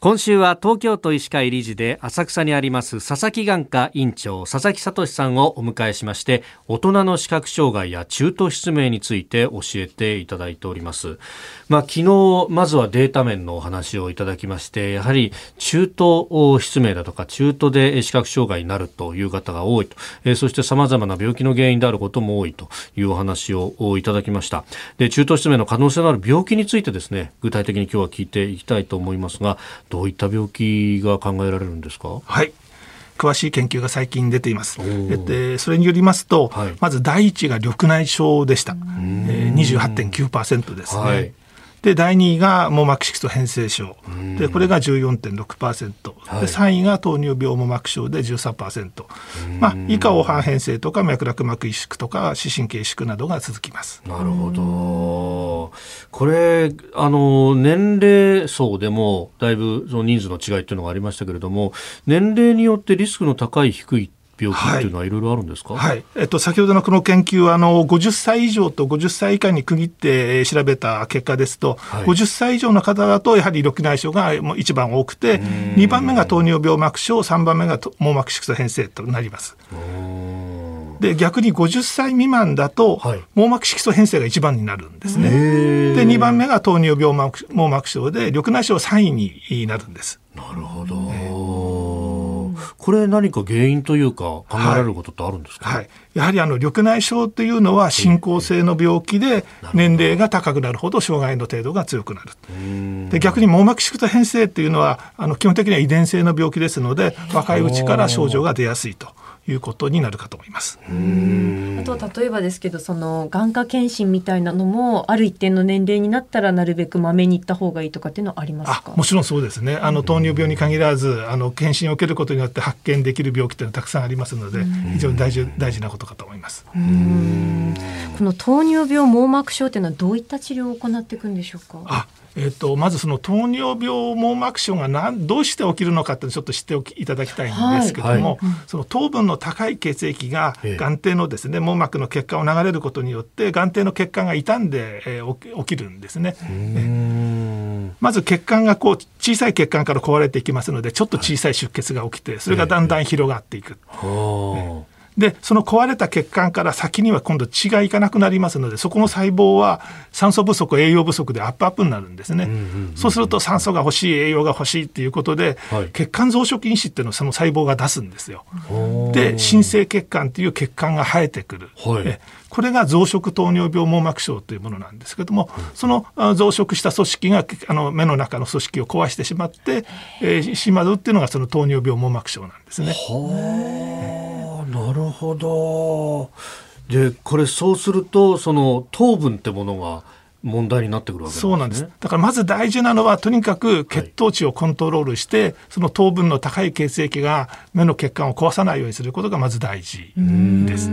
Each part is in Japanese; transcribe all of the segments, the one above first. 今週は東京都医師会理事で浅草にあります佐々木眼科院長佐々木聡さんをお迎えしまして、大人の視覚障害や中途失明について教えていただいております。昨日まずはデータ面のお話をいただきまして、やはり中途失明だとか中途で視覚障害になるという方が多いと、そして様々な病気の原因であることも多いというお話をいただきました。で、中途失明の可能性のある病気についてですね、具体的に今日は聞いていきたいと思いますが、どういった病気が考えられるんですか？はい、詳しい研究が最近出ています。それによりますと、はい、まず第一が緑内障でした。 28.9% ですね、はい、で第2位が網膜色素変性症で、これが 14.6%、はい、で3位が糖尿病網膜症で 13%、以下黄斑変性とか脈絡膜萎縮とか視神経萎縮などが続きます。なるほど。これ年齢層でもだいぶその人数の違いというのがありましたけれども、年齢によってリスクの高い低い病気っていうのはいろいろあるんですか？はい、先ほどのこの研究は50歳以上と50歳以下に区切って調べた結果ですと、はい、50歳以上の方だとやはり緑内障が一番多くて、2番目が糖尿病膜症、3番目が網膜色素変性となります。で逆に50歳未満だと網膜色素変性が1番になるんですね。で2番目が糖尿病網膜症で緑内障3位になるんです。なるほど、これ何か原因というか考えられることってあるんですか？はい、やはり緑内障というのは進行性の病気で、年齢が高くなるほど障害の程度が強くなる。で逆に網膜色素変性というのは基本的には遺伝性の病気ですので、若いうちから症状が出やすいということになるかと思います。あとは例えばですけど、その眼科検診みたいなのもある一定の年齢になったらなるべくまめに行った方がいいとかっていうのはありますか？もちろんそうですね。糖尿病に限らず検診を受けることによって発見できる病気というのはたくさんありますので、非常に大事なことかと思います。この糖尿病網膜症というのはどういった治療を行っていくんでしょうか？まずその糖尿病網膜症がどうして起きるのかってちょっと知っておきいただきたいんですけども、その糖分の高い血液が眼底のですね、網膜の血管を流れることによって眼底の血管が傷んで、起きるんですね。まず血管が小さい血管から壊れていきますので、ちょっと小さい出血が起きて、それがだんだん広がっていく。でその壊れた血管から先には今度血がいかなくなりますので、そこの細胞は酸素不足栄養不足でアップアップになるんですね。そうすると酸素が欲しい栄養が欲しいっていうことで、はい、血管増殖因子っていうのをその細胞が出すんですよ。で新生血管っていう血管が生えてくる、はい、これが増殖糖尿病網膜症というものなんですけども、その増殖した組織が目の中の組織を壊してしまって、しまうっていうのがその糖尿病網膜症なんですね。なるほど。でこれそうするとその糖分ってものが問題になってくるわけですね。そうなんです。だからまず大事なのはとにかく血糖値をコントロールして、はい、その糖分の高い血液が目の血管を壊さないようにすることがまず大事です。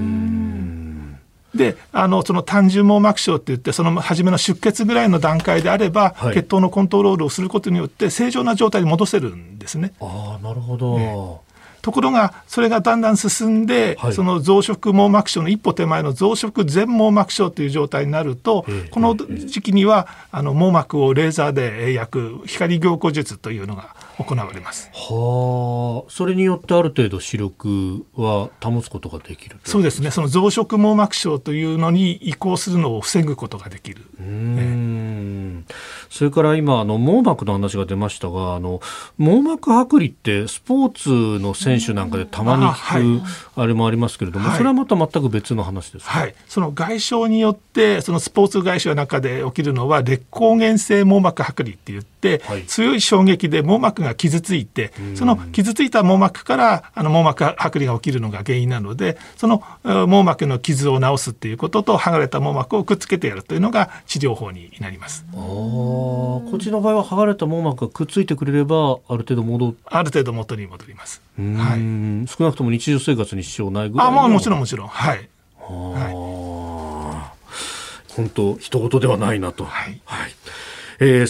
でその単純網膜症っていって、その初めの出血ぐらいの段階であれば、はい、血糖のコントロールをすることによって正常な状態に戻せるんですね。なるほど、ところがそれがだんだん進んで、はい、その増殖網膜症の一歩手前の増殖全網膜症という状態になると、この時期には網膜をレーザーで焼く光凝固術というのが行われます。それによってある程度視力は保つことができる。そうですね。その増殖網膜症というのに移行するのを防ぐことができる。それから今網膜の話が出ましたが、網膜剥離ってスポーツの選手なんかでたまに聞くあれもありますけれども、それはまた全く別の話ですか？はい、その外傷によってそのスポーツ外傷の中で起きるのは劣光原性網膜剥離っていって、はい、強い衝撃で網膜が傷ついて、その傷ついた網膜から網膜剥離が起きるのが原因なので、その網膜の傷を治すっていうことと剥がれた網膜をくっつけてやるというのが治療法になります。こっちの場合は剥がれた網膜がくっついてくれればある程度元に戻ります。はい、少なくとも日常生活に支障ないぐらいの。もちろん、はい、本当一言ではないなと、佐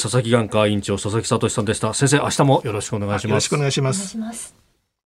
々木眼科院長佐々木聡さんでした。先生、明日もよろしくお願いします。よろしくお願いします。